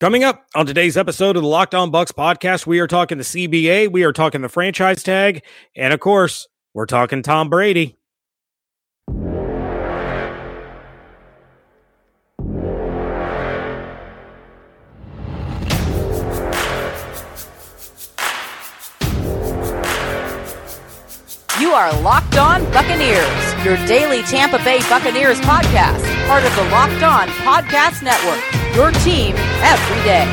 Coming up on today's episode of the Locked On Bucks podcast, we are talking the CBA, we are talking the franchise tag, and of course, we're talking Tom Brady. You are Locked On Buccaneers, your daily Tampa Bay Buccaneers podcast, part of the Locked On Podcast Network, your team every day.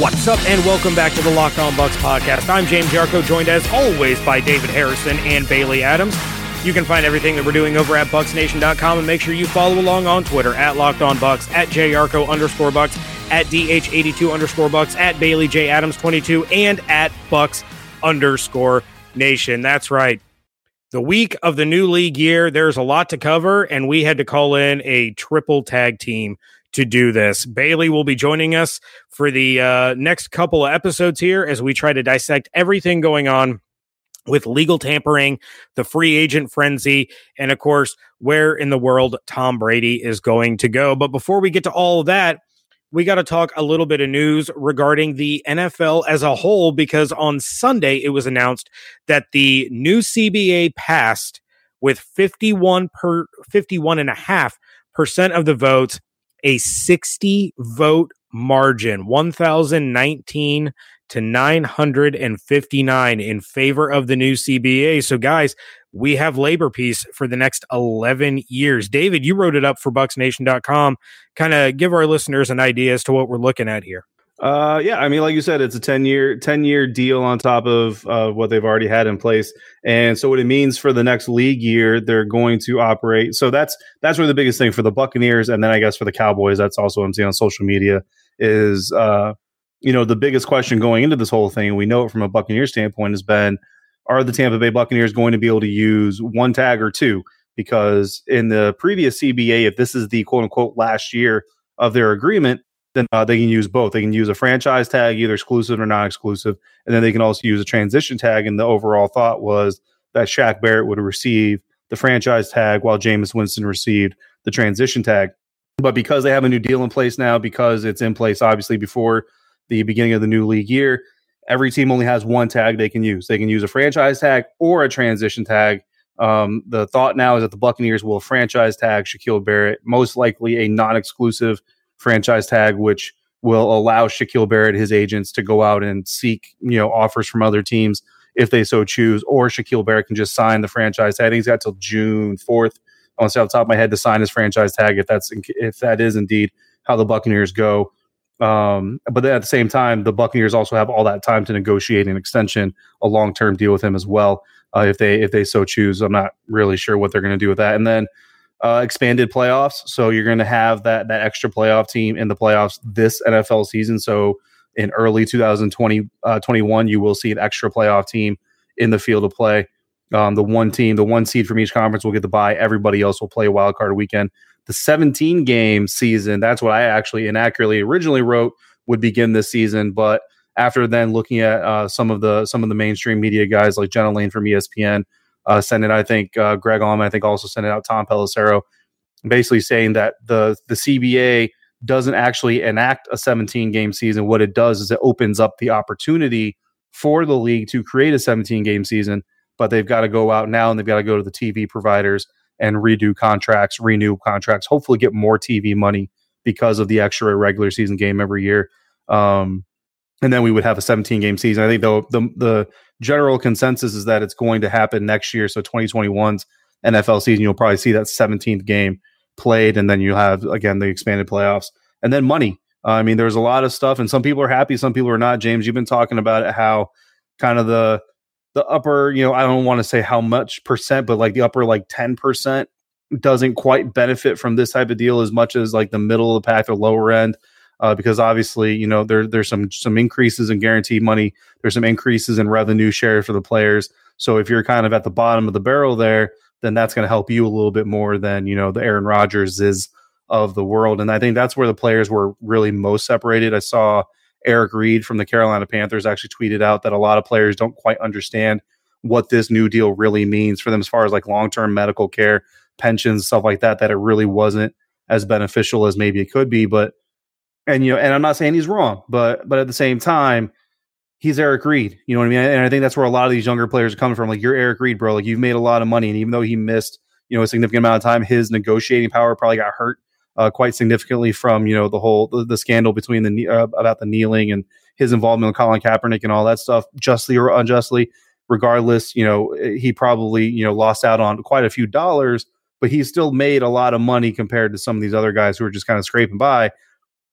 What's up, and welcome back to the Locked On Bucks podcast. I'm James Yarko, joined as always by David Harrison and Bailey Adams. You can find everything that we're doing over at BucksNation.com, and make sure you follow along on Twitter at Locked On Bucks, at JYarko underscore Bucks, at DH82 underscore Bucks, at Bailey J Adams 22, and at Bucks underscore nation. That's right. The week of the new league year, there's a lot to cover, and we had to call in a triple tag team to do this. Bailey will be joining us for the next couple of episodes here as we try to dissect everything going on with legal tampering, the free agent frenzy, and of course, where in the world Tom Brady is going to go. But before we get to all of that, we got to talk a little bit of news regarding the NFL as a whole, because on Sunday it was announced that the new CBA passed with 51.5% of the votes, a 60-vote margin, 1,019 to 959 in favor of the new CBA. So, guys, we have labor peace for the next 11 years. David, you wrote it up for BucksNation.com. Kind of give our listeners an idea as to what we're looking at here. Yeah, I mean, like you said, it's a 10-year deal on top of what they've already had in place. And so what it means for the next league year, they're going to operate. So that's really the biggest thing for the Buccaneers. And then I guess for the Cowboys, that's also what I'm seeing on social media is, you know, the biggest question going into this whole thing, we know it from a Buccaneers standpoint, has been, are the Tampa Bay Buccaneers going to be able to use one tag or two? Because in the previous CBA, if this is the quote unquote last year of their agreement, then they can use both. They can use a franchise tag, either exclusive or non-exclusive, and then they can also use a transition tag. And the overall thought was that Shaq Barrett would receive the franchise tag while Jameis Winston received the transition tag. But because they have a new deal in place now, because it's in place obviously before the beginning of the new league year, every team only has one tag they can use. They can use a franchise tag or a transition tag. The thought now is that the Buccaneers will franchise tag Shaquil Barrett, most likely a non-exclusive franchise tag, which will allow Shaquil Barrett, his agents, to go out and seek, you know, offers from other teams if they so choose, or Shaquil Barrett can just sign the franchise tag. I think he's got till June 4th. I want to say off the top of my head to sign his franchise tag if that is indeed how the Buccaneers go. But then at the same time, the Buccaneers also have all that time to negotiate an extension, a long-term deal with him as well, if they so choose. I'm not really sure what they're going to do with that. And then expanded playoffs. So you're going to have that extra playoff team in the playoffs this NFL season. So in early 2021, you will see an extra playoff team in the field of play. The one seed from each conference will get the bye. Everybody else will play wild card weekend. The 17-game season, that's what I actually inaccurately originally wrote, would begin this season. But after then, looking at some of the mainstream media guys like Jenna Lane from ESPN, sent it, I think, Greg Allman, I think, also sent it out, Tom Pelissero, basically saying that the CBA doesn't actually enact a 17-game season. What it does is it opens up the opportunity for the league to create a 17-game season, but they've got to go out now and they've got to go to the TV providers and renew contracts, hopefully get more TV money because of the extra regular season game every year. And then we would have a 17-game season. I think the general consensus is that it's going to happen next year. So 2021's NFL season, you'll probably see that 17th game played, and then you'll have, again, the expanded playoffs. And then money. I mean, there's a lot of stuff, and some people are happy, some people are not. James, you've been talking about it, how kind of the upper, you know, I don't want to say how much percent, but like the upper like 10% doesn't quite benefit from this type of deal as much as like the middle of the pack or lower end. Because obviously, you know, there's some increases in guaranteed money. There's some increases in revenue share for the players. So if you're kind of at the bottom of the barrel there, then that's going to help you a little bit more than, you know, the Aaron Rodgers is of the world. And I think that's where the players were really most separated. I saw Eric Reid from the Carolina Panthers actually tweeted out that a lot of players don't quite understand what this new deal really means for them as far as like long-term medical care, pensions, stuff like that, that it really wasn't as beneficial as maybe it could be. But, and, you know, and I'm not saying he's wrong, but at the same time, he's Eric Reid, you know what I mean? And I think that's where a lot of these younger players are coming from. Like, you're Eric Reid, bro. Like, you've made a lot of money. And even though he missed, you know, a significant amount of time, his negotiating power probably got hurt quite significantly from, you know, the whole, the scandal between the, about the kneeling and his involvement with Colin Kaepernick and all that stuff, justly or unjustly. Regardless, you know, he probably, you know, lost out on quite a few dollars, but he still made a lot of money compared to some of these other guys who are just kind of scraping by.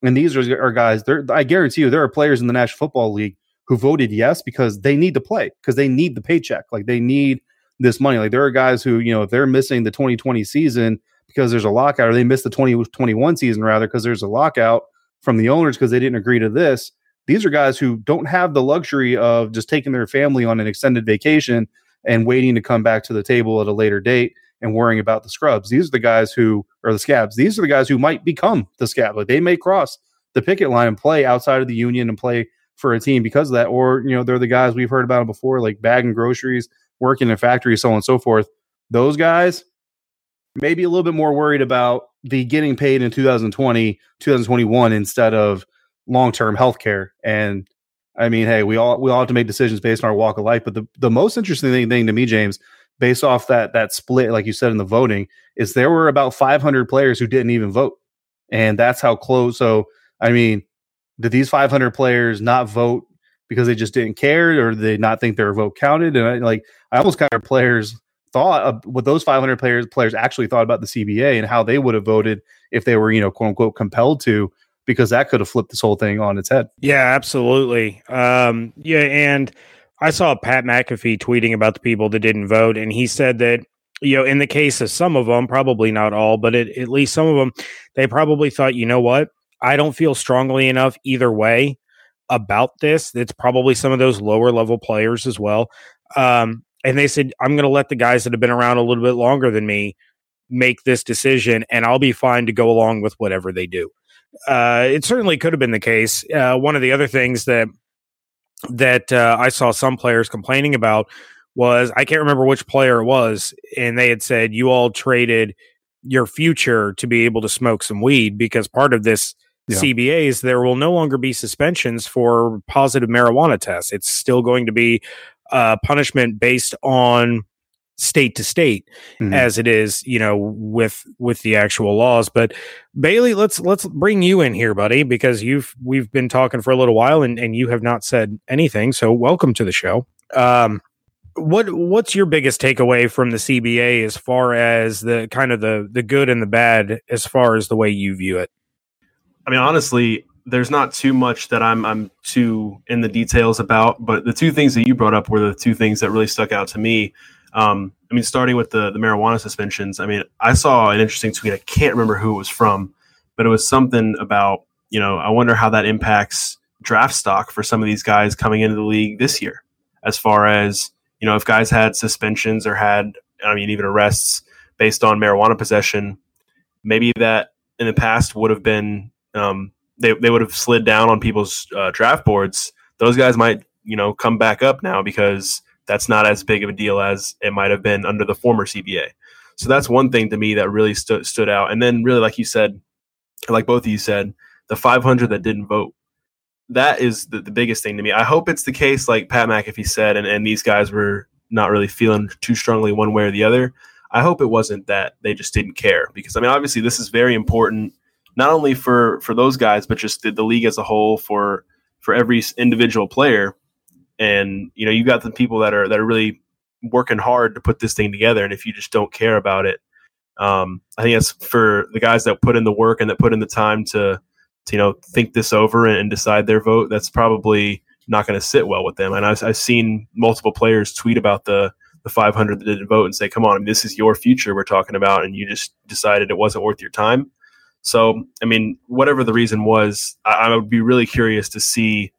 And these are guys, I guarantee you, there are players in the National Football League who voted yes because they need to play, because they need the paycheck. Like, they need this money. Like, there are guys who, you know, if they're missing the 2020 season because there's a lockout, or they missed the 2021 season rather because there's a lockout from the owners because they didn't agree to this. These are guys who don't have the luxury of just taking their family on an extended vacation and waiting to come back to the table at a later date and worrying about the scrubs. These are the guys who are the scabs. These are the guys who might become the scab. Like, they may cross the picket line and play outside of the union and play for a team because of that. Or, you know, they're the guys we've heard about them before, like bagging groceries, working in factories, so on and so forth. Those guys may be a little bit more worried about the getting paid in 2020, 2021 instead of long-term healthcare. And I mean, hey, we all have to make decisions based on our walk of life. But the most interesting thing to me, James, based off that split, like you said, in the voting, is there were about 500 players who didn't even vote, and that's how close. So, I mean, did these 500 players not vote because they just didn't care, or did they not think their vote counted? And I almost kind of players thought of what those 500 players actually thought about the CBA and how they would have voted if they were, you know, quote unquote compelled to, because that could have flipped this whole thing on its head. Yeah, absolutely. And I saw Pat McAfee tweeting about the people that didn't vote, and he said that, you know, in the case of some of them, probably not all, but at least some of them, they probably thought, you know what, I don't feel strongly enough either way about this. It's probably some of those lower level players as well. And they said, I'm going to let the guys that have been around a little bit longer than me make this decision, and I'll be fine to go along with whatever they do. It certainly could have been the case. One of the other things that I saw some players complaining about was, I can't remember which player it was, and they had said, you all traded your future to be able to smoke some weed, because part of this CBA is there will no longer be suspensions for positive marijuana tests. It's still going to be punishment based on state to state, as it is, you know, with the actual laws. But Bailey, let's bring you in here, buddy, because we've been talking for a little while and you have not said anything. So welcome to the show. What's your biggest takeaway from the CBA as far as the kind of the good and the bad, as far as the way you view it? I mean, honestly, there's not too much that I'm too in the details about, but the two things that you brought up were the two things that really stuck out to me. I mean, starting with the marijuana suspensions, I mean, I saw an interesting tweet. I can't remember who it was from, but it was something about, you know, I wonder how that impacts draft stock for some of these guys coming into the league this year, as far as, you know, if guys had suspensions or had, I mean, even arrests based on marijuana possession, maybe that in the past would have been, they would have slid down on people's draft boards. Those guys might, you know, come back up now because that's not as big of a deal as it might have been under the former CBA. So that's one thing to me that really stood out. And then really, like you said, like both of you said, the 500 that didn't vote, that is the biggest thing to me. I hope it's the case, like Pat McAfee said, and these guys were not really feeling too strongly one way or the other. I hope it wasn't that they just didn't care, because, I mean, obviously this is very important, not only for those guys, but just the league as a whole, for every individual player. And, you know, you got the people that are really working hard to put this thing together. And if you just don't care about it, I think that's for the guys that put in the work and that put in the time to you know, think this over and decide their vote. That's probably not going to sit well with them. And I've seen multiple players tweet about the 500 that didn't vote and say, come on, I mean, this is your future we're talking about, and you just decided it wasn't worth your time. So, I mean, whatever the reason was, I would be really curious to see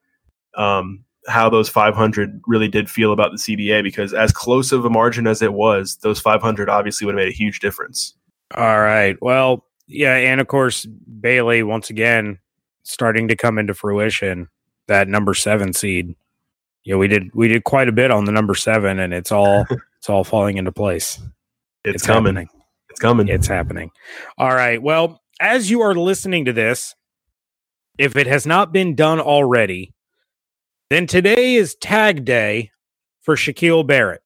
how those 500 really did feel about the CBA, because as close of a margin as it was, those 500 obviously would have made a huge difference. All right. Well, yeah. And of course, Bailey, once again, starting to come into fruition, that number 7 seed. Yeah, we did quite a bit on the number 7, and it's all falling into place. It's coming. It's happening. All right. Well, as you are listening to this, if it has not been done already, then today is tag day for Shaquil Barrett.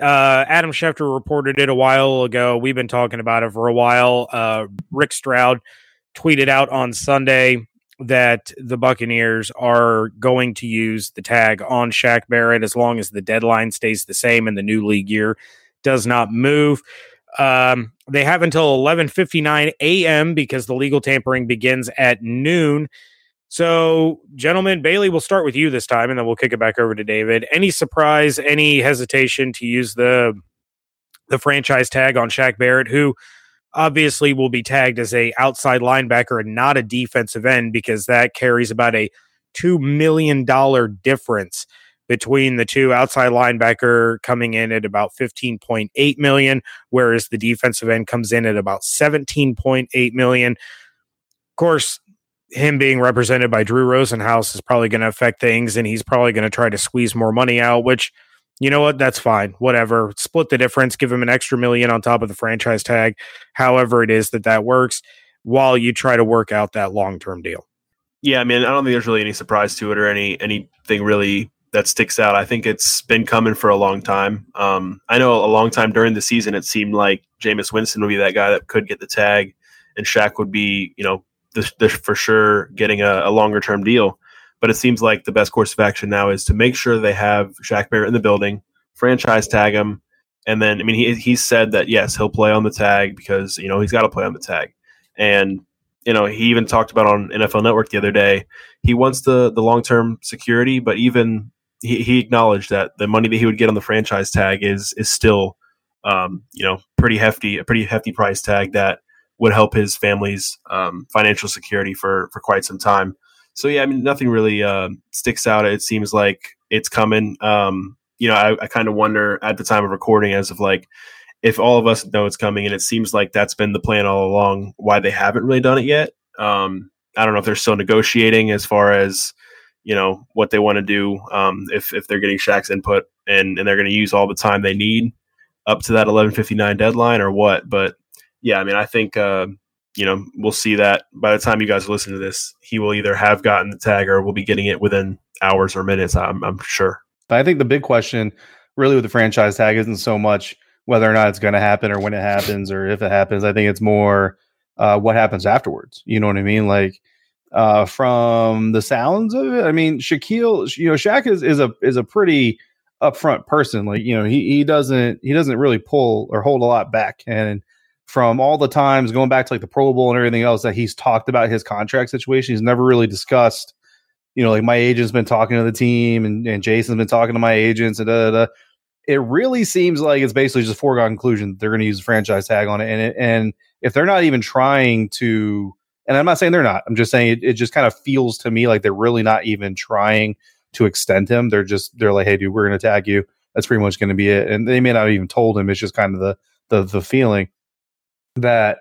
Adam Schefter reported it a while ago. We've been talking about it for a while. Rick Stroud tweeted out on Sunday that the Buccaneers are going to use the tag on Shaq Barrett as long as the deadline stays the same and the new league year does not move. They have until 11:59 a.m. because the legal tampering begins at noon. So, gentlemen, Bailey, we'll start with you this time, and then we'll kick it back over to David. Any surprise, any hesitation to use the franchise tag on Shaq Barrett, who obviously will be tagged as a outside linebacker and not a defensive end, because that carries about a $2 million difference between the two. Outside linebacker coming in at about $15.8 million, whereas the defensive end comes in at about $17.8 million. Of course, him being represented by Drew Rosenhaus is probably going to affect things, and he's probably going to try to squeeze more money out, which, you know what, that's fine. Whatever. Split the difference, give him an extra $1 million on top of the franchise tag, however it is that works, while you try to work out that long-term deal. Yeah, I mean, I don't think there's really any surprise to it or anything really that sticks out. I think it's been coming for a long time. I know a long time during the season, it seemed like Jameis Winston would be that guy that could get the tag, and Shaq would be, you know, for sure getting a longer-term deal. But it seems like the best course of action now is to make sure they have Shaq Barrett in the building, franchise tag him, and then, I mean, he said that, yes, he'll play on the tag because, you know, he's got to play on the tag. And, you know, he even talked about on NFL Network the other day, he wants the long-term security, but even he acknowledged that the money that he would get on the franchise tag is still, you know, a pretty hefty price tag that would help his family's financial security for quite some time. So, yeah, I mean, nothing really sticks out. It seems like it's coming. You know, I kind of wonder at the time of recording as of like if all of us know it's coming, and it seems like that's been the plan all along, why they haven't really done it yet. I don't know if they're still negotiating as far as, you know, what they want to do, if they're getting Shaq's input and they're going to use all the time they need up to that 11:59 deadline or what. But, yeah, I mean, I think, you know, we'll see that by the time you guys listen to this, he will either have gotten the tag or will be getting it within hours or minutes, I'm sure. I think the big question really with the franchise tag isn't so much whether or not it's going to happen or when it happens or if it happens. I think it's more what happens afterwards. You know what I mean? Like from the sounds of it, I mean, Shaquil, you know, Shaq is a pretty upfront person. Like, you know, he doesn't really pull or hold a lot back. And from all the times going back to like the Pro Bowl and everything else that he's talked about his contract situation, he's never really discussed, you know, like my agent's been talking to the team and Jason's been talking to my agents. And it really seems like it's basically just a foregone conclusion that they're going to use the franchise tag on it. And if they're not even trying to, and I'm not saying they're not, I'm just saying it just kind of feels to me like they're really not even trying to extend him. They're like, hey dude, we're going to tag you. That's pretty much going to be it. And they may not have even told him. It's just kind of the feeling that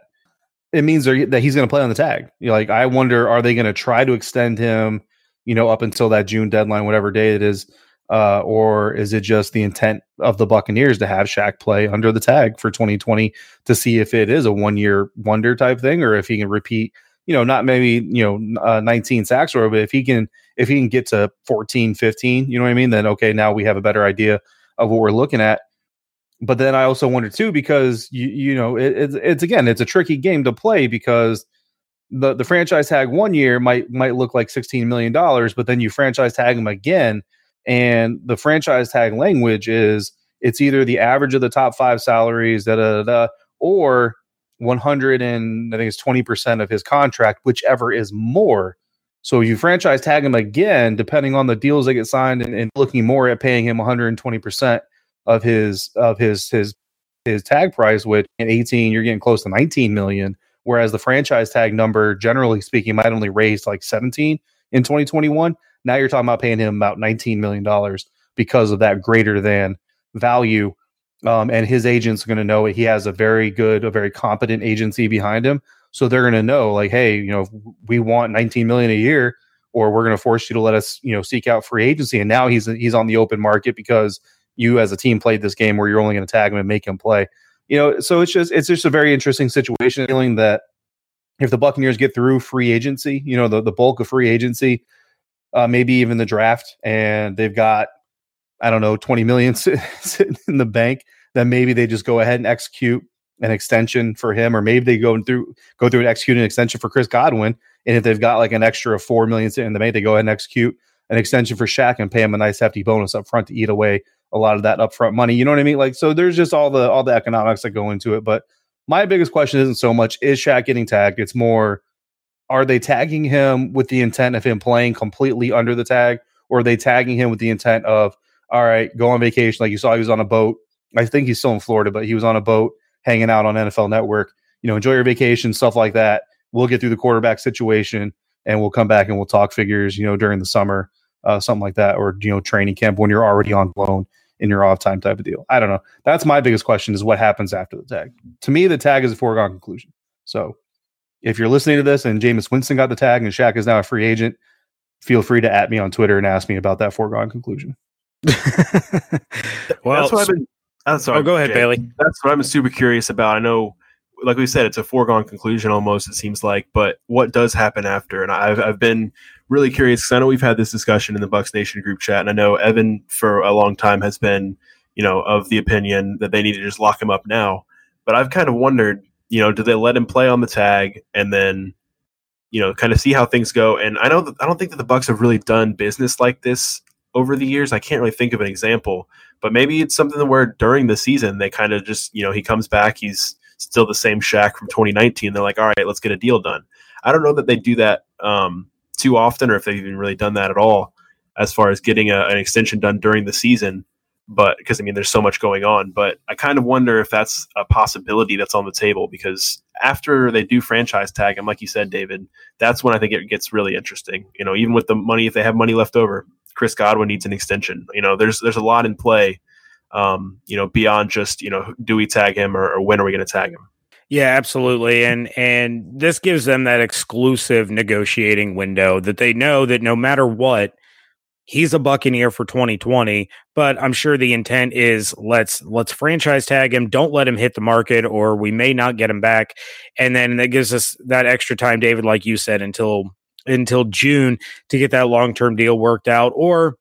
it means that he's going to play on the tag. You know, like, I wonder, are they going to try to extend him, you know, up until that June deadline, whatever day it is, or is it just the intent of the Buccaneers to have Shaq play under the tag for 2020 to see if it is a one-year wonder type thing, or if he can repeat, you know, not maybe, you know, 19 sacks or, but if he can get to 14, 15, you know what I mean? Then, okay, now we have a better idea of what we're looking at. But then I also wonder too, because you know, it's again, it's a tricky game to play because the franchise tag one year might look like $16 million, but then you franchise tag them again. And the franchise tag language is it's either the average of the top five salaries, or 100 and I think it's 20% of his contract, whichever is more. So you franchise tag him again, depending on the deals that get signed and looking more at paying him 120%. Of his tag price, which in 18 you're getting close to 19 million, whereas the franchise tag number, generally speaking, might only raise like 17 in 2021. Now you're talking about paying him about $19 million because of that greater than value, and his agent's going to know it. He has a very competent agency behind him, so they're going to know like, hey, you know, we want 19 million a year, or we're going to force you to let us, you know, seek out free agency. And now he's on the open market because you as a team played this game where you're only going to tag him and make him play, you know. So it's just a very interesting situation, feeling that if the Buccaneers get through free agency, you know, the bulk of free agency, maybe even the draft, and they've got, I don't know, $20 million sitting in the bank, then maybe they just go ahead and execute an extension for him, or maybe they go through and execute an extension for Chris Godwin. And if they've got like an extra $4 million sitting in the bank, they go ahead and execute an extension for Shaq and pay him a nice hefty bonus up front to eat away a lot of that upfront money. You know what I mean? Like, so there's just all the economics that go into it. But my biggest question isn't so much, is Shaq getting tagged? It's more, are they tagging him with the intent of him playing completely under the tag? Or are they tagging him with the intent of, all right, go on vacation? Like, you saw he was on a boat. I think he's still in Florida, but he was on a boat hanging out on NFL Network. You know, enjoy your vacation, stuff like that. We'll get through the quarterback situation, and we'll come back and we'll talk figures, you know, during the summer, something like that, or, you know, training camp when you're already on loan in your off time type of deal. I don't know. That's my biggest question, is what happens after the tag. To me, the tag is a foregone conclusion. So if you're listening to this and Jameis Winston got the tag and Shaq is now a free agent, feel free to at me on Twitter and ask me about that foregone conclusion. Well, that's what I've been, go ahead, Jay. Bailey. That's what I'm super curious about. I know, like we said, it's a foregone conclusion almost, it seems like, but what does happen after? And I've been really curious, because I know we've had this discussion in the Bucks Nation group chat, and I know Evan for a long time has been, you know, of the opinion that they need to just lock him up now. But I've kind of wondered, you know, do they let him play on the tag and then, you know, kind of see how things go? And I know that, I don't think that the Bucks have really done business like this over the years. I can't really think of an example, but maybe it's something where during the season they kind of just, you know, he comes back, he's still the same Shaq from 2019. They're like, all right, let's get a deal done. I don't know that they do that too often, or if they've even really done that at all, as far as getting an extension done during the season. But because, I mean, there's so much going on, but I kind of wonder if that's a possibility that's on the table, because after they do franchise tag him, like you said, David, that's when I think it gets really interesting. You know, even with the money, if they have money left over, Chris Godwin needs an extension. You know, there's a lot in play. You know, beyond just, you know, do we tag him, or when are we going to tag him? Yeah, absolutely. And this gives them that exclusive negotiating window that they know that no matter what, he's a Buccaneer for 2020, but I'm sure the intent is let's franchise tag him. Don't let him hit the market, or we may not get him back. And then that gives us that extra time, David, like you said, until June to get that long-term deal worked out. Or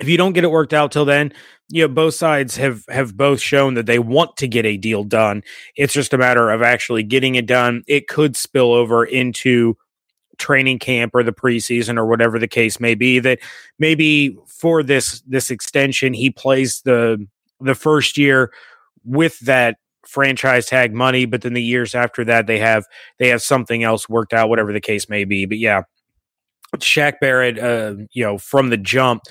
if you don't get it worked out till then, you know, both sides have both shown that they want to get a deal done. It's just a matter of actually getting it done. It could spill over into training camp or the preseason or whatever the case may be, that maybe for this extension, he plays the first year with that franchise tag money, but then the years after that, they have something else worked out, whatever the case may be. But yeah, Shaq Barrett, you know, from the jump,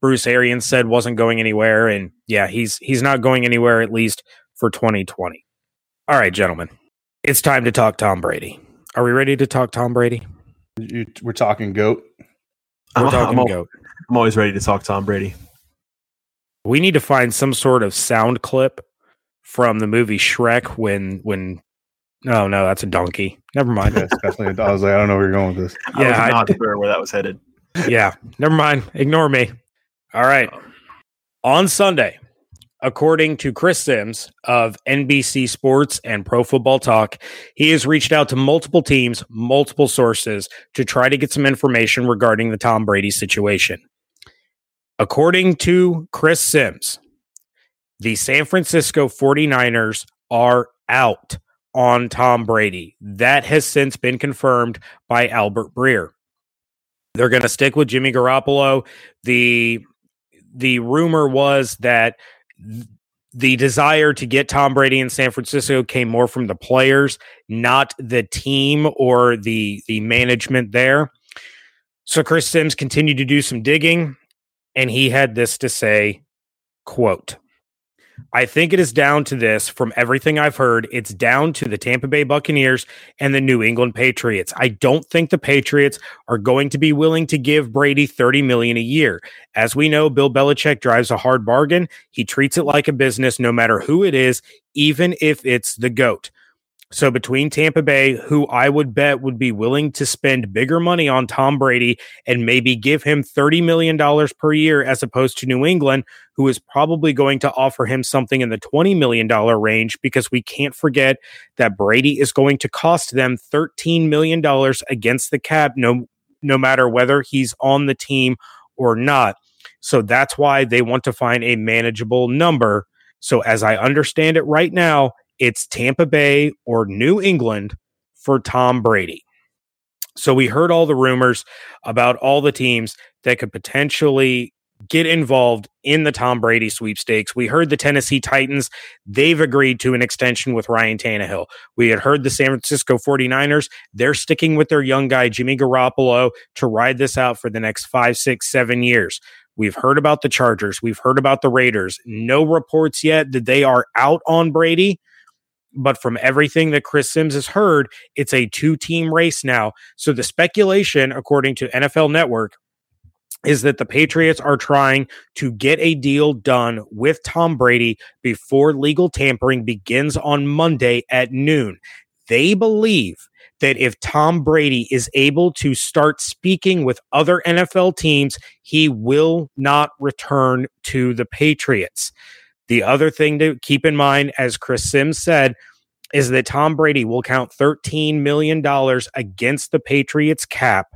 Bruce Arians said wasn't going anywhere, and yeah, he's not going anywhere, at least for 2020. All right, gentlemen, it's time to talk Tom Brady. Are we ready to talk Tom Brady? We're talking goat. We're talking goat. I'm always ready to talk Tom Brady. We need to find some sort of sound clip from the movie Shrek when. Oh no, that's a donkey. Never mind. That's definitely. I was like, I don't know where you're going with this. Yeah, I was not sure where that was headed. Yeah, never mind. Ignore me. All right. On Sunday, according to Chris Simms of NBC Sports and Pro Football Talk, he has reached out to multiple teams, multiple sources to try to get some information regarding the Tom Brady situation. According to Chris Simms, the San Francisco 49ers are out on Tom Brady. That has since been confirmed by Albert Breer. They're going to stick with Jimmy Garoppolo. The rumor was that the desire to get Tom Brady in San Francisco came more from the players, not the team or the management there. So Chris Simms continued to do some digging, and he had this to say, quote, "I think it is down to this. From everything I've heard, it's down to the Tampa Bay Buccaneers and the New England Patriots. I don't think the Patriots are going to be willing to give Brady $30 million a year. As we know, Bill Belichick drives a hard bargain. He treats it like a business, no matter who it is, even if it's the GOAT. So between Tampa Bay, who I would bet would be willing to spend bigger money on Tom Brady and maybe give him $30 million per year, as opposed to New England, who is probably going to offer him something in the $20 million range, because we can't forget that Brady is going to cost them $13 million against the cap, no matter whether he's on the team or not. So that's why they want to find a manageable number. So as I understand it right now, it's Tampa Bay or New England for Tom Brady. So we heard all the rumors about all the teams that could potentially get involved in the Tom Brady sweepstakes. We heard the Tennessee Titans. They've agreed to an extension with Ryan Tannehill. We had heard the San Francisco 49ers. They're sticking with their young guy, Jimmy Garoppolo, to ride this out for the next 5, 6, 7 years. We've heard about the Chargers. We've heard about the Raiders. No reports yet that they are out on Brady, but from everything that Chris Simms has heard, it's a two-team race now. So the speculation, according to NFL Network, is that the Patriots are trying to get a deal done with Tom Brady before legal tampering begins on Monday at noon. They believe that if Tom Brady is able to start speaking with other NFL teams, he will not return to the Patriots. The other thing to keep in mind, as Chris Simms said, is that Tom Brady will count $13 million against the Patriots cap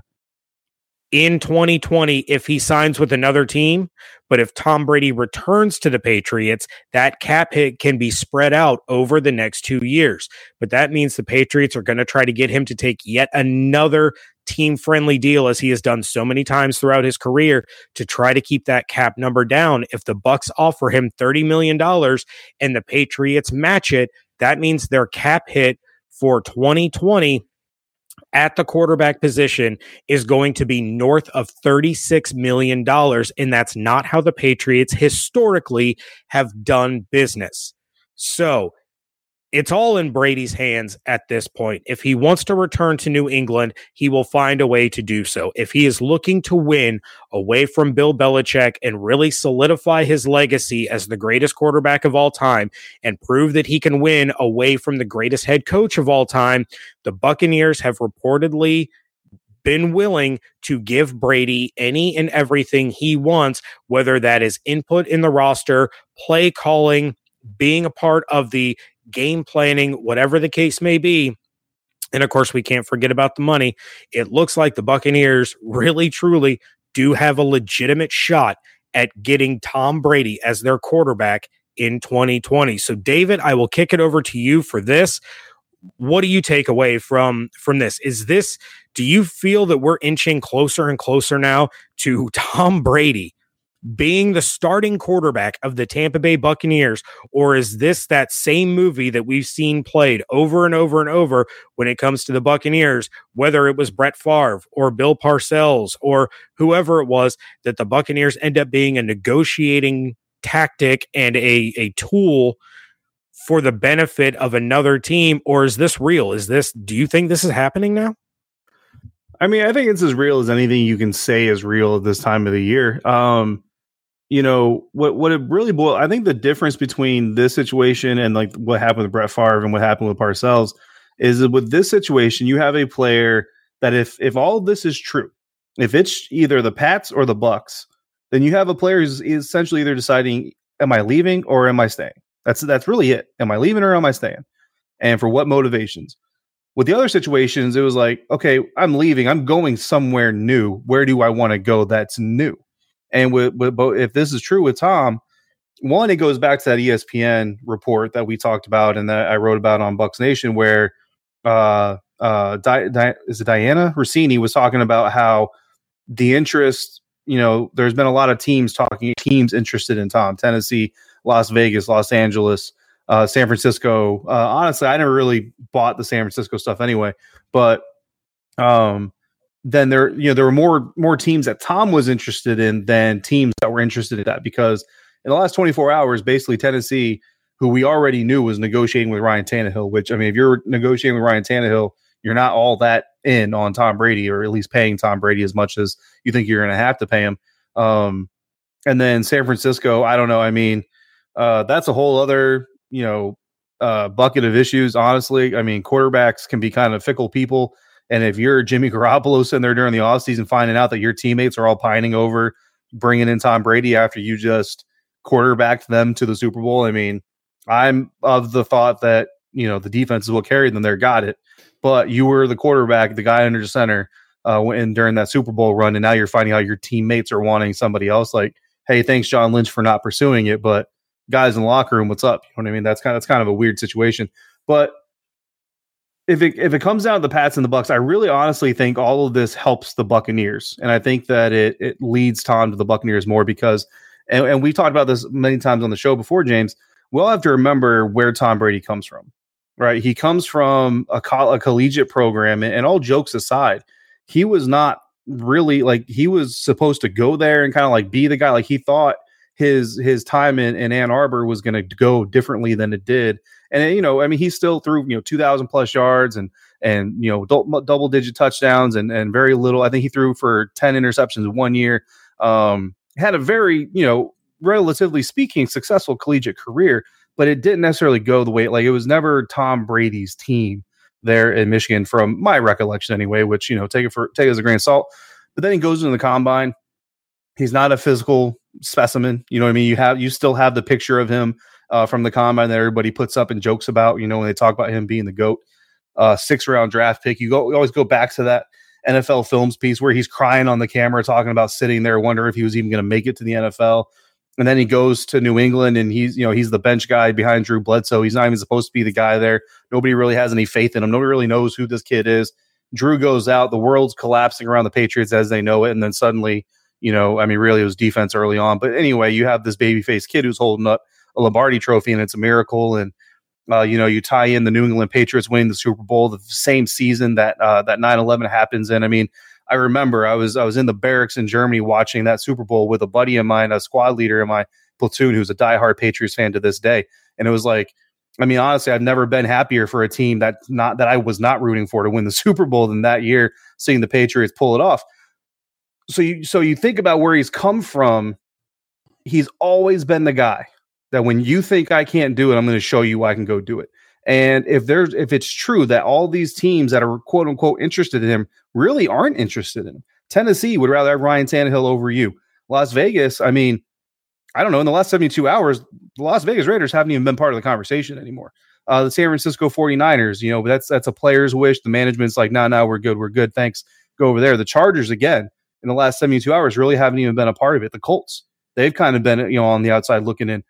in 2020 if he signs with another team. But if Tom Brady returns to the Patriots, that cap hit can be spread out over the next 2 years. But that means the Patriots are going to try to get him to take yet another team-friendly deal, as he has done so many times throughout his career, to try to keep that cap number down. If the Bucks offer him $30 million and the Patriots match it, that means their cap hit for 2020 at the quarterback position is going to be north of $36 million, and that's not how the Patriots historically have done business. So it's all in Brady's hands at this point. If he wants to return to New England, he will find a way to do so. If he is looking to win away from Bill Belichick and really solidify his legacy as the greatest quarterback of all time and prove that he can win away from the greatest head coach of all time, the Buccaneers have reportedly been willing to give Brady any and everything he wants, whether that is input in the roster, play calling, being a part of the game planning, whatever the case may be. And of course, we can't forget about the money. It looks like the Buccaneers really, truly do have a legitimate shot at getting Tom Brady as their quarterback in 2020. So David, I will kick it over to you for this. What do you take away from this? Is this, do you feel that we're inching closer and closer now to Tom Brady being the starting quarterback of the Tampa Bay Buccaneers, or is this that same movie that we've seen played over and over and over when it comes to the Buccaneers, whether it was Brett Favre or Bill Parcells or whoever it was, that the Buccaneers end up being a negotiating tactic and a tool for the benefit of another team? Or is this real? Is this, do you think this is happening now? I mean, I think it's as real as anything you can say is real at this time of the year. You know, what it really boils, I think the difference between this situation and like what happened with Brett Favre and what happened with Parcells is that with this situation, you have a player that if all this is true, if it's either the Pats or the Bucks, then you have a player who's essentially either deciding, am I leaving or am I staying? That's really it. Am I leaving or am I staying? And for what motivations? With the other situations, it was like, okay, I'm leaving. I'm going somewhere new. Where do I want to go that's new? And with if this is true with Tom, one, it goes back to that ESPN report that we talked about and that I wrote about on Bucks Nation, where Diana Rossini was talking about how the interest, you know, there's been a lot of teams interested in Tom, Tennessee, Las Vegas, Los Angeles, San Francisco. Honestly, I never really bought the San Francisco stuff anyway, but then there, you know, there were more teams that Tom was interested in than teams that were interested in that, because in the last 24 hours, basically Tennessee, who we already knew was negotiating with Ryan Tannehill, which, I mean, if you're negotiating with Ryan Tannehill, you're not all that in on Tom Brady, or at least paying Tom Brady as much as you think you're going to have to pay him. And then San Francisco, I don't know. I mean, that's a whole other, you know, bucket of issues, honestly. I mean, quarterbacks can be kind of fickle people. And if you're Jimmy Garoppolo sitting there during the offseason finding out that your teammates are all pining over bringing in Tom Brady after you just quarterbacked them to the Super Bowl, I mean, I'm of the thought that, you know, the defense is what carried them there, got it. But you were the quarterback, the guy under the center and during that Super Bowl run, and now you're finding out your teammates are wanting somebody else. Like, hey, thanks, John Lynch, for not pursuing it, but guys in the locker room, what's up? You know what I mean? That's kind of a weird situation. But if it comes down to the Pats and the Bucs, I really honestly think all of this helps the Buccaneers. And I think that it leads Tom to the Buccaneers more because, and we talked about this many times on the show before, James, we'll have to remember where Tom Brady comes from, right? He comes from a collegiate program, and all jokes aside, he was not really like he was supposed to go there and kind of like be the guy. Like he thought his time in Ann Arbor was going to go differently than it did. And, you know, I mean, he still threw, you know, 2,000 plus yards and, you know, double digit touchdowns and very little. I think he threw for 10 interceptions 1 year. Had a very, you know, relatively speaking, successful collegiate career, but it didn't necessarily go the way, like it was never Tom Brady's team there in Michigan from my recollection anyway, which, you know, take it as a grain of salt. But then he goes into the combine. He's not a physical specimen. You know what I mean? You still have the picture of him from the combine that everybody puts up and jokes about, you know, when they talk about him being the GOAT. 6-round draft pick. You always go back to that NFL Films piece where he's crying on the camera, talking about sitting there, wondering if he was even going to make it to the NFL. And then he goes to New England and he's the bench guy behind Drew Bledsoe. He's not even supposed to be the guy there. Nobody really has any faith in him. Nobody really knows who this kid is. Drew goes out. The world's collapsing around the Patriots as they know it. And then suddenly, you know, I mean, really it was defense early on. But anyway, you have this baby-faced kid who's holding up a Lombardi trophy and it's a miracle. And, you know, you tie in the New England Patriots winning the Super Bowl the same season that 9/11 happens in. I mean, I remember I was in the barracks in Germany watching that Super Bowl with a buddy of mine, a squad leader in my platoon, who's a diehard Patriots fan to this day. And it was like, I mean, honestly, I've never been happier for a team that I was not rooting for to win the Super Bowl than that year, seeing the Patriots pull it off. So you think about where he's come from. He's always been the guy that when you think I can't do it, I'm going to show you I can go do it. And if it's true that all these teams that are quote unquote interested in him really aren't interested in him. Tennessee would rather have Ryan Tannehill over you. Las Vegas, I mean, I don't know. In the last 72 hours, the Las Vegas Raiders haven't even been part of the conversation anymore. The San Francisco 49ers, you know, but that's a player's wish. The management's like, no, we're good. Thanks. Go over there. The Chargers again in the last 72 hours really haven't even been a part of it. The Colts, they've kind of been, you know, on the outside looking in.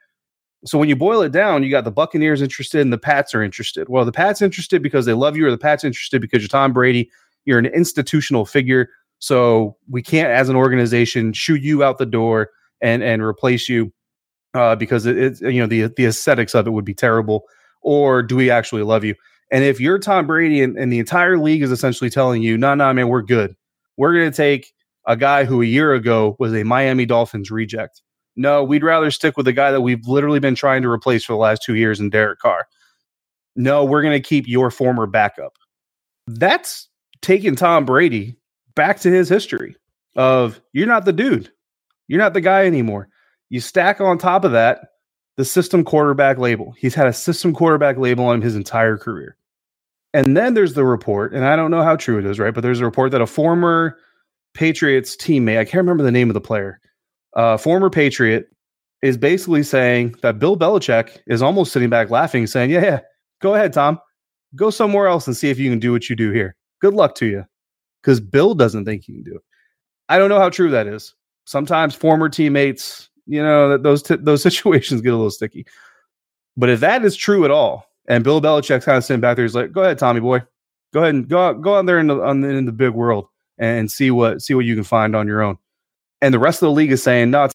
So when you boil it down, you got the Buccaneers interested and the Pats are interested. Well, the Pats interested because they love you, or the Pats interested because you're Tom Brady. You're an institutional figure. So we can't, as an organization, shoot you out the door and replace you because it's, you know, the aesthetics of it would be terrible. Or do we actually love you? And if you're Tom Brady and the entire league is essentially telling you, no, man, we're good. We're going to take a guy who a year ago was a Miami Dolphins reject. No, we'd rather stick with the guy that we've literally been trying to replace for the last 2 years in Derek Carr. No, we're going to keep your former backup. That's taking Tom Brady back to his history of you're not the dude. You're not the guy anymore. You stack on top of that the system quarterback label. He's had a system quarterback label on him his entire career. And then there's the report, and I don't know how true it is, right? But there's a report that a former Patriots teammate, I can't remember the name of the player, former Patriot is basically saying that Bill Belichick is almost sitting back laughing, saying, yeah, go ahead, Tom. Go somewhere else and see if you can do what you do here. Good luck to you. Because Bill doesn't think you can do it. I don't know how true that is. Sometimes former teammates, you know, that those situations get a little sticky. But if that is true at all, and Bill Belichick's kind of sitting back there, he's like, go ahead, Tommy boy. Go ahead and go out there in the big world and see what you can find on your own. And the rest of the league is saying, no, it's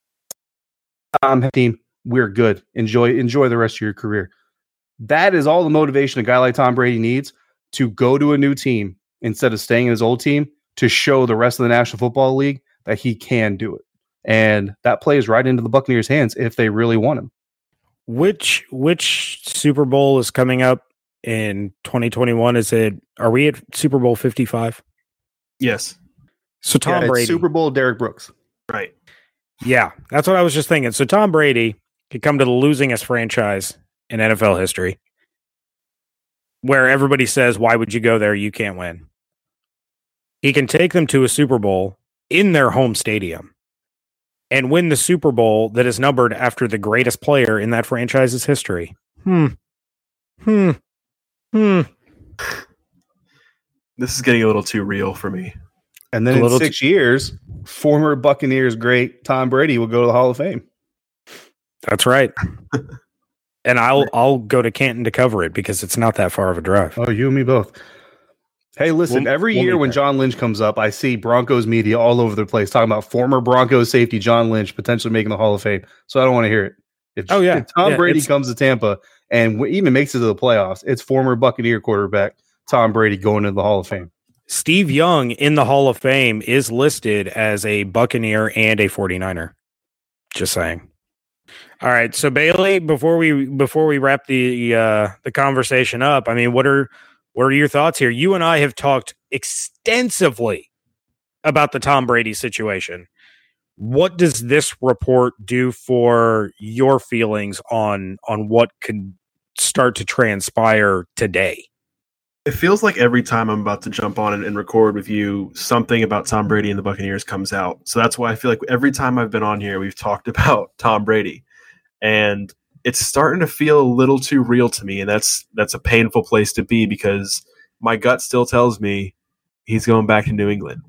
Tom team. We're good. Enjoy the rest of your career. That is all the motivation a guy like Tom Brady needs to go to a new team instead of staying in his old team to show the rest of the National Football League that he can do it. And that plays right into the Buccaneers' hands if they really want him. Which Super Bowl is coming up in 2021? Are we at Super Bowl 55? Yes. So Tom Brady. Super Bowl Derrick Brooks. Right. Yeah, that's what I was just thinking. So Tom Brady could come to the losingest franchise in NFL history. where everybody says, why would you go there? You can't win. He can take them to a Super Bowl in their home stadium and win the Super Bowl that is numbered after the greatest player in that franchise's history. This is getting a little too real for me. And then in 6 years, former Buccaneers great Tom Brady will go to the Hall of Fame. That's right. And I'll go to Canton to cover it because it's not that far of a drive. Oh, you and me both. Hey, listen, every year when John Lynch comes up, I see Broncos media all over the place talking about former Broncos safety John Lynch potentially making the Hall of Fame. So I don't want to hear it. If Tom Brady comes to Tampa and even makes it to the playoffs, it's former Buccaneer quarterback Tom Brady going into the Hall of Fame. Steve Young in the Hall of Fame is listed as a Buccaneer and a 49er. Just saying. All right, so Bailey, before we wrap the conversation up, I mean, what are your thoughts here? You and I have talked extensively about the Tom Brady situation. What does this report do for your feelings on what could start to transpire today? It feels like every time I'm about to jump on and record with you, something about Tom Brady and the Buccaneers comes out. So that's why I feel like every time I've been on here, we've talked about Tom Brady. And it's starting to feel a little too real to me. And that's a painful place to be because my gut still tells me he's going back to New England.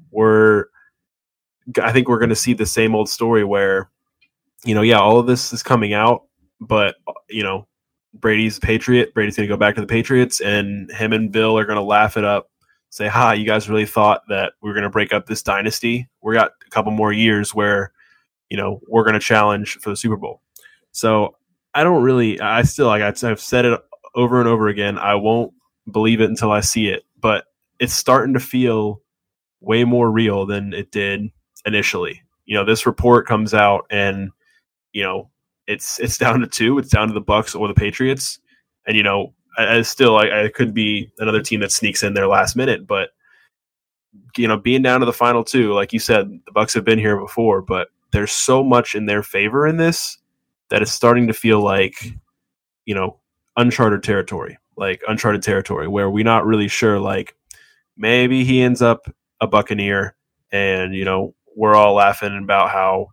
I think we're going to see the same old story where, all of this is coming out, but, Brady's a Patriot. Brady's going to go back to the Patriots, and him and Bill are going to laugh it up, say, "Ha, you guys really thought that we were going to break up this dynasty? We got a couple more years where, we're going to challenge for the Super Bowl." So I've said it over and over again. I won't believe it until I see it, but it's starting to feel way more real than it did initially. This report comes out, and it's down to two. It's down to the Bucks or the Patriots, and I could be another team that sneaks in there last minute. But being down to the final two, like you said, the Bucks have been here before. But there's so much in their favor in this that it's starting to feel like uncharted territory, where we're not really sure. Like maybe he ends up a Buccaneer, and we're all laughing about how.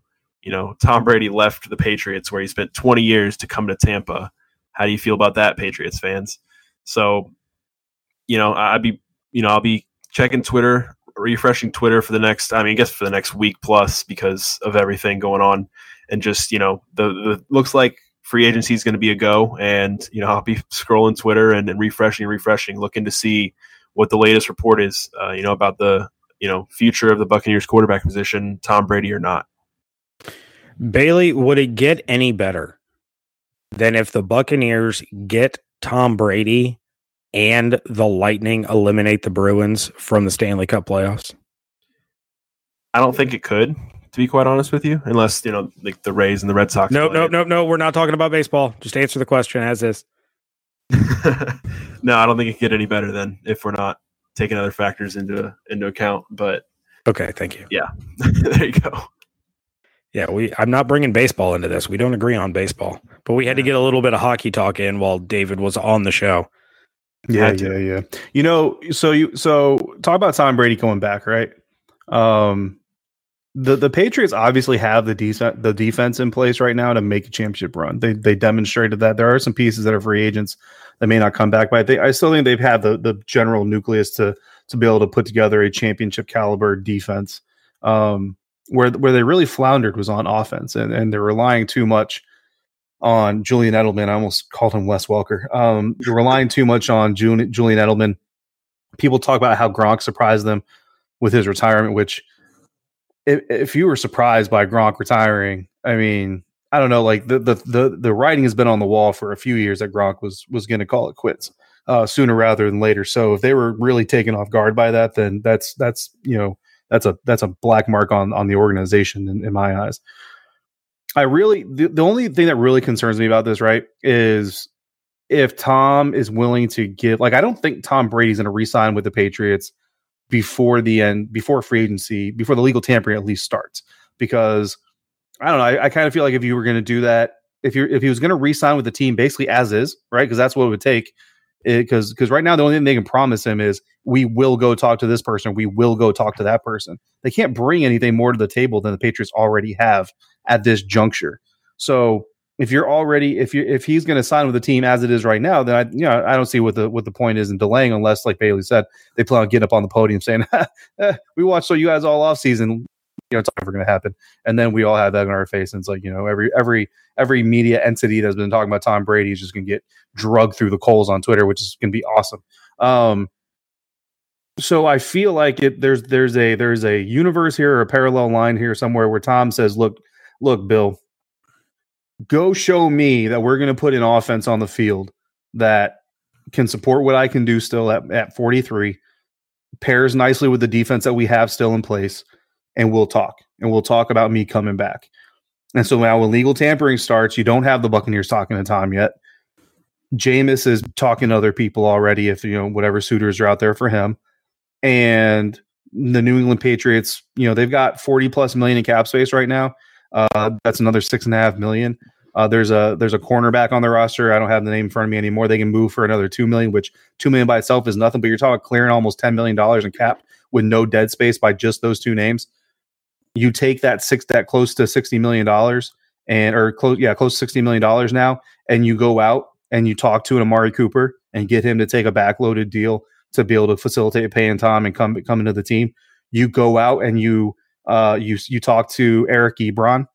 Tom Brady left the Patriots where he spent 20 years to come to Tampa. How do you feel about that, Patriots fans? So, I'll be checking Twitter, refreshing Twitter for the next week plus because of everything going on. And just, the looks like free agency is going to be a go. And, I'll be scrolling Twitter and refreshing, looking to see what the latest report is, about the, future of the Buccaneers quarterback position, Tom Brady or not. Bailey, would it get any better than if the Buccaneers get Tom Brady and the Lightning eliminate the Bruins from the Stanley Cup playoffs? I don't think it could, to be quite honest with you, unless, like the Rays and the Red Sox. No. We're not talking about baseball. Just answer the question as is. No, I don't think it could get any better than if we're not taking other factors into account. But okay, thank you. Yeah, there you go. Yeah, I'm not bringing baseball into this. We don't agree on baseball, but we had to get a little bit of hockey talk in while David was on the show. Yeah. So talk about Tom Brady coming back, right? The Patriots obviously have the defense in place right now to make a championship run. They demonstrated that. There are some pieces that are free agents that may not come back, but I still think they've had the general nucleus to be able to put together a championship caliber defense. Where they really floundered was on offense, and they're relying too much on Julian Edelman. I almost called him Wes Welker. They're relying too much on Julian Edelman. People talk about how Gronk surprised them with his retirement, which if you were surprised by Gronk retiring, I mean, I don't know, like the writing has been on the wall for a few years that Gronk was going to call it quits sooner rather than later. So if they were really taken off guard by that, then that's a black mark on the organization in my eyes. The only thing that really concerns me about this, right, is if Tom is willing to give, I don't think Tom Brady's going to re-sign with the Patriots before free agency, before the legal tampering at least starts, because I don't know. I kind of feel like if you were going to do that, if he was going to re-sign with the team basically as is, right, because that's what it would take. Because right now, the only thing they can promise him is we will go talk to this person. We will go talk to that person. They can't bring anything more to the table than the Patriots already have at this juncture. So if you're already if he's going to sign with the team as it is right now, then I don't see what the point is in delaying, unless, like Bailey said, they plan on getting up on the podium saying, we watched you guys all off season. It's never going to happen. And then we all have that in our face. And it's like, every media entity that's been talking about Tom Brady is just going to get drugged through the coals on Twitter, which is going to be awesome. So I feel like there's a universe here, or a parallel line here somewhere, where Tom says, look, Bill, go show me that we're going to put an offense on the field that can support what I can do still at 43, pairs nicely with the defense that we have still in place. And we'll talk about me coming back. And so now when legal tampering starts, you don't have the Buccaneers talking to Tom yet. Jameis is talking to other people already, if whatever suitors are out there for him. And the New England Patriots, they've got $40+ million in cap space right now. That's another $6.5 million. There's a cornerback on the roster. I don't have the name in front of me anymore. They can move for another $2 million, which $2 million by itself is nothing, but you're talking clearing almost $10 million in cap with no dead space by just those two names. You take that close to $60 million close to $60 million now, and you go out and you talk to an Amari Cooper and get him to take a backloaded deal to be able to facilitate paying Tom and come into the team. You go out and you talk to Eric Ebron,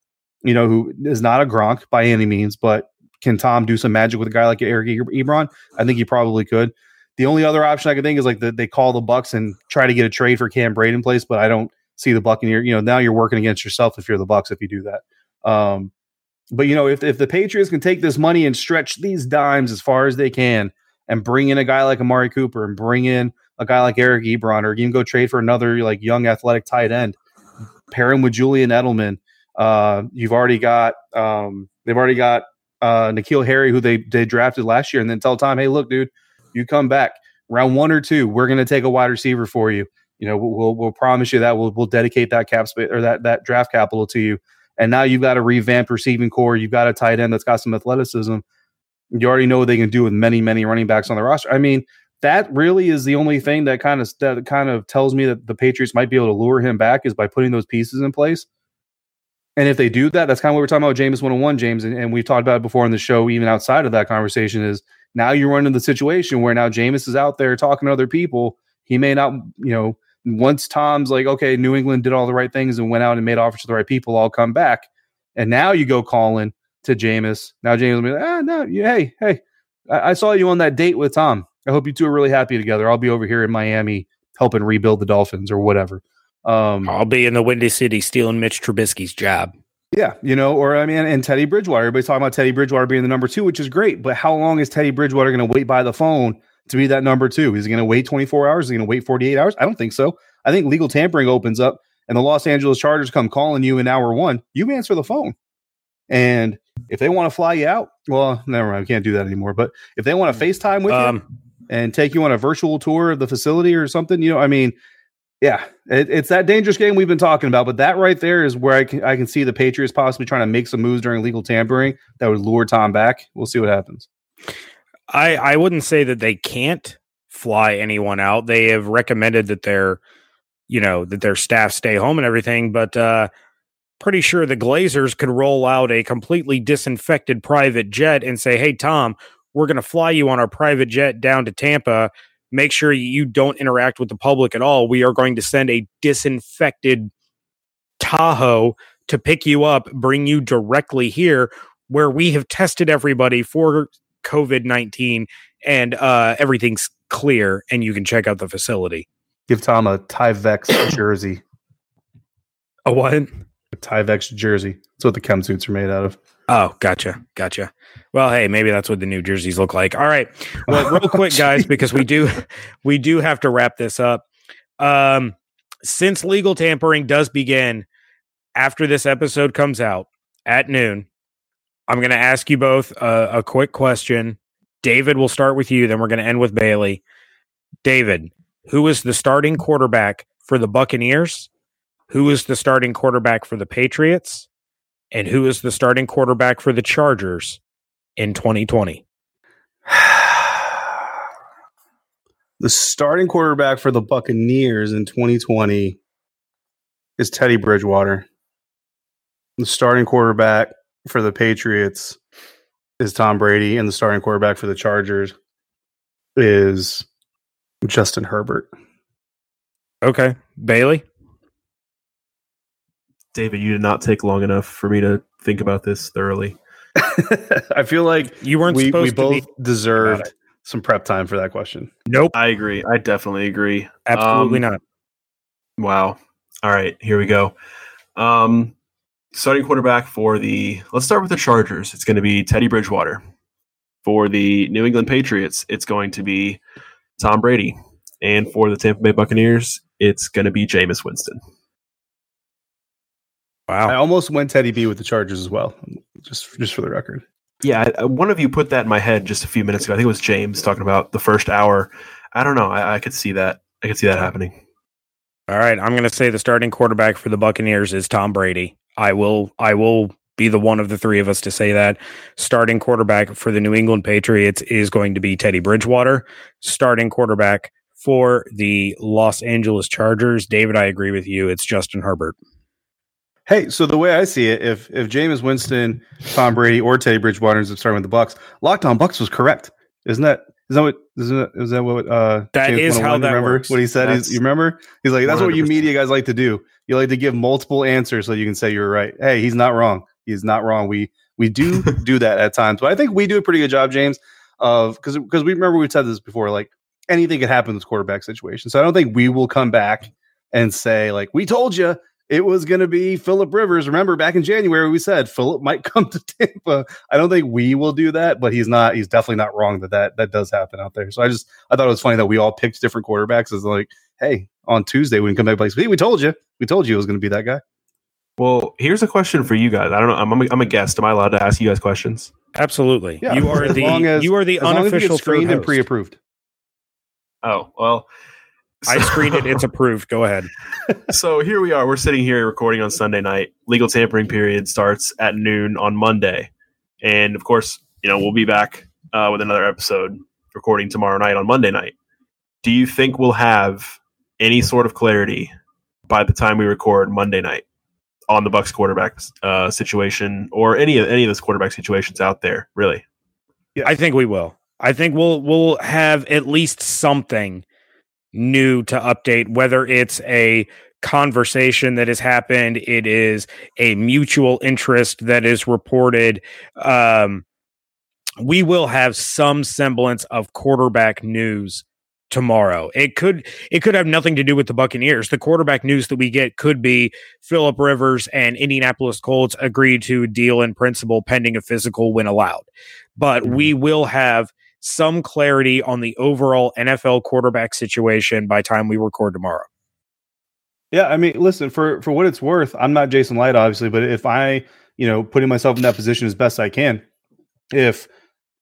who is not a Gronk by any means, but can Tom do some magic with a guy like Eric Ebron? I think he probably could. The only other option I could think is they call the Bucks and try to get a trade for Cam Brady in place, but I don't see the Buccaneer. Now you're working against yourself if you're the Bucs if you do that. But if the Patriots can take this money and stretch these dimes as far as they can, and bring in a guy like Amari Cooper, and bring in a guy like Eric Ebron, or even go trade for another young athletic tight end, pair him with Julian Edelman. They've already got N'Keal Harry, who they drafted last year, and then tell Tom, hey, look, dude, you come back round 1 or 2, we're going to take a wide receiver for you. We'll promise you that we'll dedicate that cap space, or that draft capital to you. And now you've got a revamped receiving core. You've got a tight end that's got some athleticism. You already know what they can do with many, many running backs on the roster. I mean, that really is the only thing that kind of tells me that the Patriots might be able to lure him back, is by putting those pieces in place. And if they do that, that's kind of what we're talking about, Jameis 101, James. And we've talked about it before on the show, even outside of that conversation, is now you run into the situation where now Jameis is out there talking to other people. He may not, once Tom's like, okay, New England did all the right things and went out and made offers to the right people, I'll come back. And now you go calling to Jameis. Now Jameis will be like, hey, I saw you on that date with Tom. I hope you two are really happy together. I'll be over here in Miami helping rebuild the Dolphins or whatever. I'll be in the Windy City stealing Mitch Trubisky's job. Yeah, and Teddy Bridgewater. Everybody's talking about Teddy Bridgewater being the number 2, which is great, but how long is Teddy Bridgewater going to wait by the phone to be that number 2? Is he going to wait 24 hours? Is he going to wait 48 hours? I don't think so. I think legal tampering opens up and the Los Angeles Chargers come calling you in hour 1. You answer the phone. And if they want to fly you out, well, never mind. We can't do that anymore. But if they want to FaceTime with you and take you on a virtual tour of the facility or something, yeah, it's that dangerous game we've been talking about. But that right there is where I can see the Patriots possibly trying to make some moves during legal tampering that would lure Tom back. We'll see what happens. I wouldn't say that they can't fly anyone out. They have recommended that their staff stay home and everything, but pretty sure the Glazers could roll out a completely disinfected private jet and say, hey, Tom, we're going to fly you on our private jet down to Tampa. Make sure you don't interact with the public at all. We are going to send a disinfected Tahoe to pick you up, bring you directly here where we have tested everybody for COVID-19 and everything's clear and you can check out the facility. Give Tom a Tyvek jersey. A what? A Tyvek jersey. That's what the chem suits are made out of. Oh, gotcha. Well, hey, maybe that's what the new jerseys look like. All right. Well, real quick, guys, because we do have to wrap this up. Since legal tampering does begin after this episode comes out at noon, I'm going to ask you both a quick question. David, we'll start with you, then we're going to end with Bailey. David, who is the starting quarterback for the Buccaneers? Who is the starting quarterback for the Patriots? And who is the starting quarterback for the Chargers in 2020? The starting quarterback for the Buccaneers in 2020 is Teddy Bridgewater. The starting quarterback for the Patriots is Tom Brady, and the starting quarterback for the Chargers is Justin Herbert. Okay. Bailey? David, you did not take long enough for me to think about this thoroughly. I feel like you weren't supposed to. We both deserved some prep time for that question. Nope. I agree. I definitely agree. Absolutely not. Wow. All right. Here we go. Starting quarterback for the – let's start with the Chargers. It's going to be Teddy Bridgewater. For the New England Patriots, it's going to be Tom Brady. And for the Tampa Bay Buccaneers, it's going to be Jameis Winston. Wow. I almost went Teddy B with the Chargers as well, just for the record. Yeah, one of you put that in my head just a few minutes ago. I think it was James talking about the first hour. I don't know. I could see that. I could see that happening. All right. I'm going to say the starting quarterback for the Buccaneers is Tom Brady. I will be the one of the three of us to say that. Starting quarterback for the New England Patriots is going to be Teddy Bridgewater. Starting quarterback for the Los Angeles Chargers, David, I agree with you. It's Justin Herbert. Hey, so the way I see it, if Jameis Winston, Tom Brady, or Teddy Bridgewater ends up starting with the Bucks, Locked On Bucks was correct, isn't that what? That James is how that remember works. What he said, you remember? He's like, that's 100%. What you media guys like to do. You like to give multiple answers so you can say you're right. Hey, he's not wrong. He's not wrong. We do do that at times, but I think we do a pretty good job, James, of because we remember we've said this before. Like anything could happen in this quarterback situation, so I don't think we will come back and say like we told you. It was going to be Philip Rivers. Remember, back in January, we said Philip might come to Tampa. I don't think we will do that, but he's not. He's definitely not wrong that does happen out there. So I thought it was funny that we all picked different quarterbacks. It's like, hey, on Tuesday we can come back. Like, hey, we told you it was going to be that guy. Well, here's a question for you guys. I don't know. I'm a guest. Am I allowed to ask you guys questions? Absolutely. Yeah, you are the unofficial screened and pre-approved. Oh well. I screened it. It's approved. Go ahead. So here we are. We're sitting here recording on Sunday night. Legal tampering period starts at noon on Monday. And of course, we'll be back with another episode recording tomorrow night on Monday night. Do you think we'll have any sort of clarity by the time we record Monday night on the Bucks quarterback situation or any of those quarterback situations out there? Really? Yeah, I think we will. I think we'll have at least something new to update, whether it's a conversation that has happened, it is a mutual interest that is reported. We will have some semblance of quarterback news tomorrow. It could have nothing to do with the Buccaneers. The quarterback news that we get could be Philip Rivers and Indianapolis Colts agreed to a deal in principle pending a physical when allowed. But we will have some clarity on the overall NFL quarterback situation by time we record tomorrow. Yeah, I mean, listen, for what it's worth, I'm not Jason Licht, obviously, but if I, putting myself in that position as best I can, if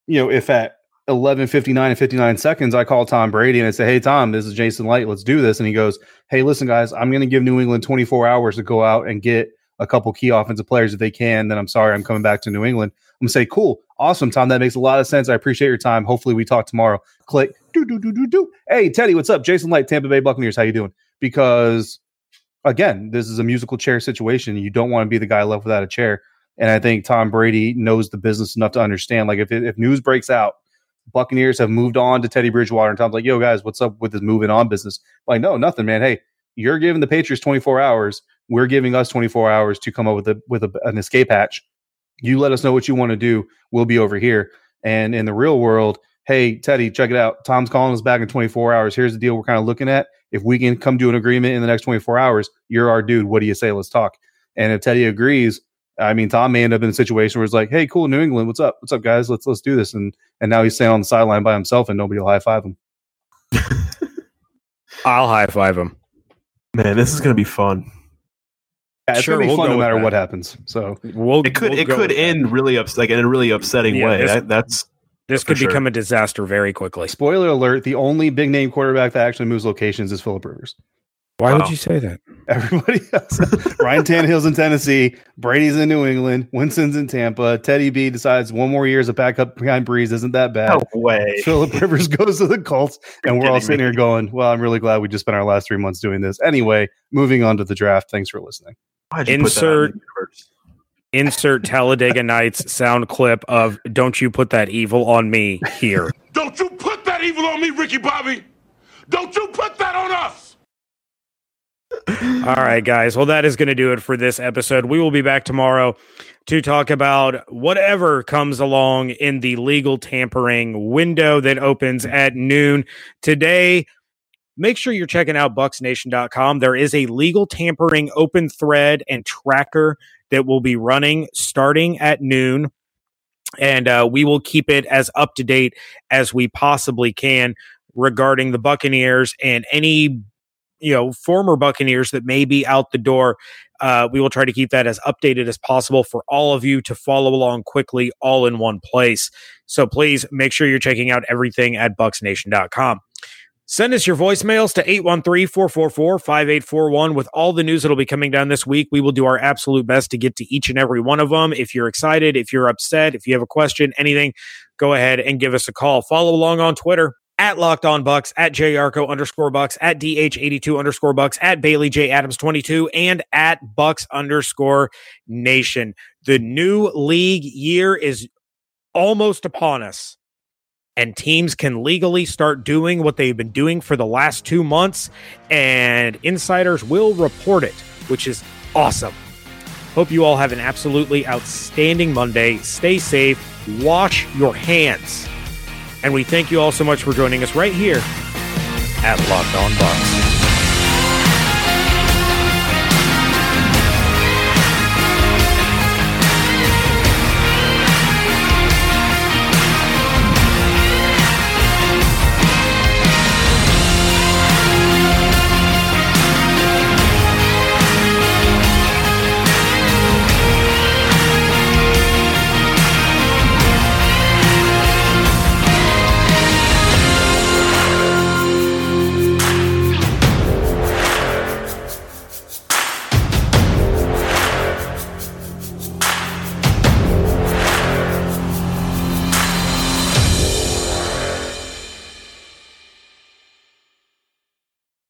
at 11:59 and 59 seconds, I call Tom Brady and I say, hey, Tom, this is Jason Licht, let's do this. And he goes, hey, listen, guys, I'm going to give New England 24 hours to go out and get a couple key offensive players if they can, then I'm sorry, I'm coming back to New England. I'm going to say, cool, awesome, Tom, that makes a lot of sense. I appreciate your time. Hopefully we talk tomorrow. Click, do. Hey, Teddy, what's up? Jason Licht, Tampa Bay Buccaneers, how you doing? Because, again, this is a musical chair situation. You don't want to be the guy left without a chair. And I think Tom Brady knows the business enough to understand, like, if news breaks out, Buccaneers have moved on to Teddy Bridgewater, and Tom's like, yo, guys, what's up with this moving on business? Like, no, nothing, man. Hey, you're giving the Patriots 24 hours. We're giving us 24 hours to come up with an escape hatch. You let us know what you want to do. We'll be over here. And in the real world, hey, Teddy, check it out. Tom's calling us back in 24 hours. Here's the deal we're kind of looking at. If we can come to an agreement in the next 24 hours, you're our dude. What do you say? Let's talk. And if Teddy agrees, I mean, Tom may end up in a situation where it's like, hey, cool, New England, what's up? What's up, guys? Let's do this. And now he's standing on the sideline by himself and nobody will high five him. I'll high five him. Man, this is going to be fun. Yeah, it's gonna be fun no matter what happens. So it could end really in a really upsetting way. This could become a disaster very quickly. Spoiler alert: the only big name quarterback that actually moves locations is Philip Rivers. Why would you say that? Everybody else. Ryan Tannehill's in Tennessee. Brady's in New England. Winston's in Tampa. Teddy B decides one more year as a backup behind Breeze isn't that bad. No way. Philip Rivers goes to the Colts, and we're all sitting here going, well, I'm really glad we just spent our last 3 months doing this. Anyway, moving on to the draft. Thanks for listening. Insert Talladega Nights sound clip of "Don't you put that evil on me" here. Don't you put that evil on me, Ricky Bobby. Don't you put that on us. All right, guys. Well, that is going to do it for this episode. We will be back tomorrow to talk about whatever comes along in the legal tampering window that opens at noon today. Make sure you're checking out BucksNation.com. There is a legal tampering open thread and tracker that will be running starting at noon. And we will keep it as up to date as we possibly can regarding the Buccaneers and any former Buccaneers that may be out the door. We will try to keep that as updated as possible for all of you to follow along quickly all in one place. So please make sure you're checking out everything at BucksNation.com. Send us your voicemails to 813-444-5841 with all the news that will be coming down this week. We will do our absolute best to get to each and every one of them. If you're excited, if you're upset, if you have a question, anything, go ahead and give us a call. Follow along on Twitter at Locked On Bucks, at JRCO _Bucks, at DH82 _Bucks, at Bailey J Adams 22, and at Bucks _Nation. The new league year is almost upon us, and teams can legally start doing what they've been doing for the last 2 months, and insiders will report it, which is awesome. Hope you all have an absolutely outstanding Monday. Stay safe. Wash your hands. And we thank you all so much for joining us right here at Locked On Bucks.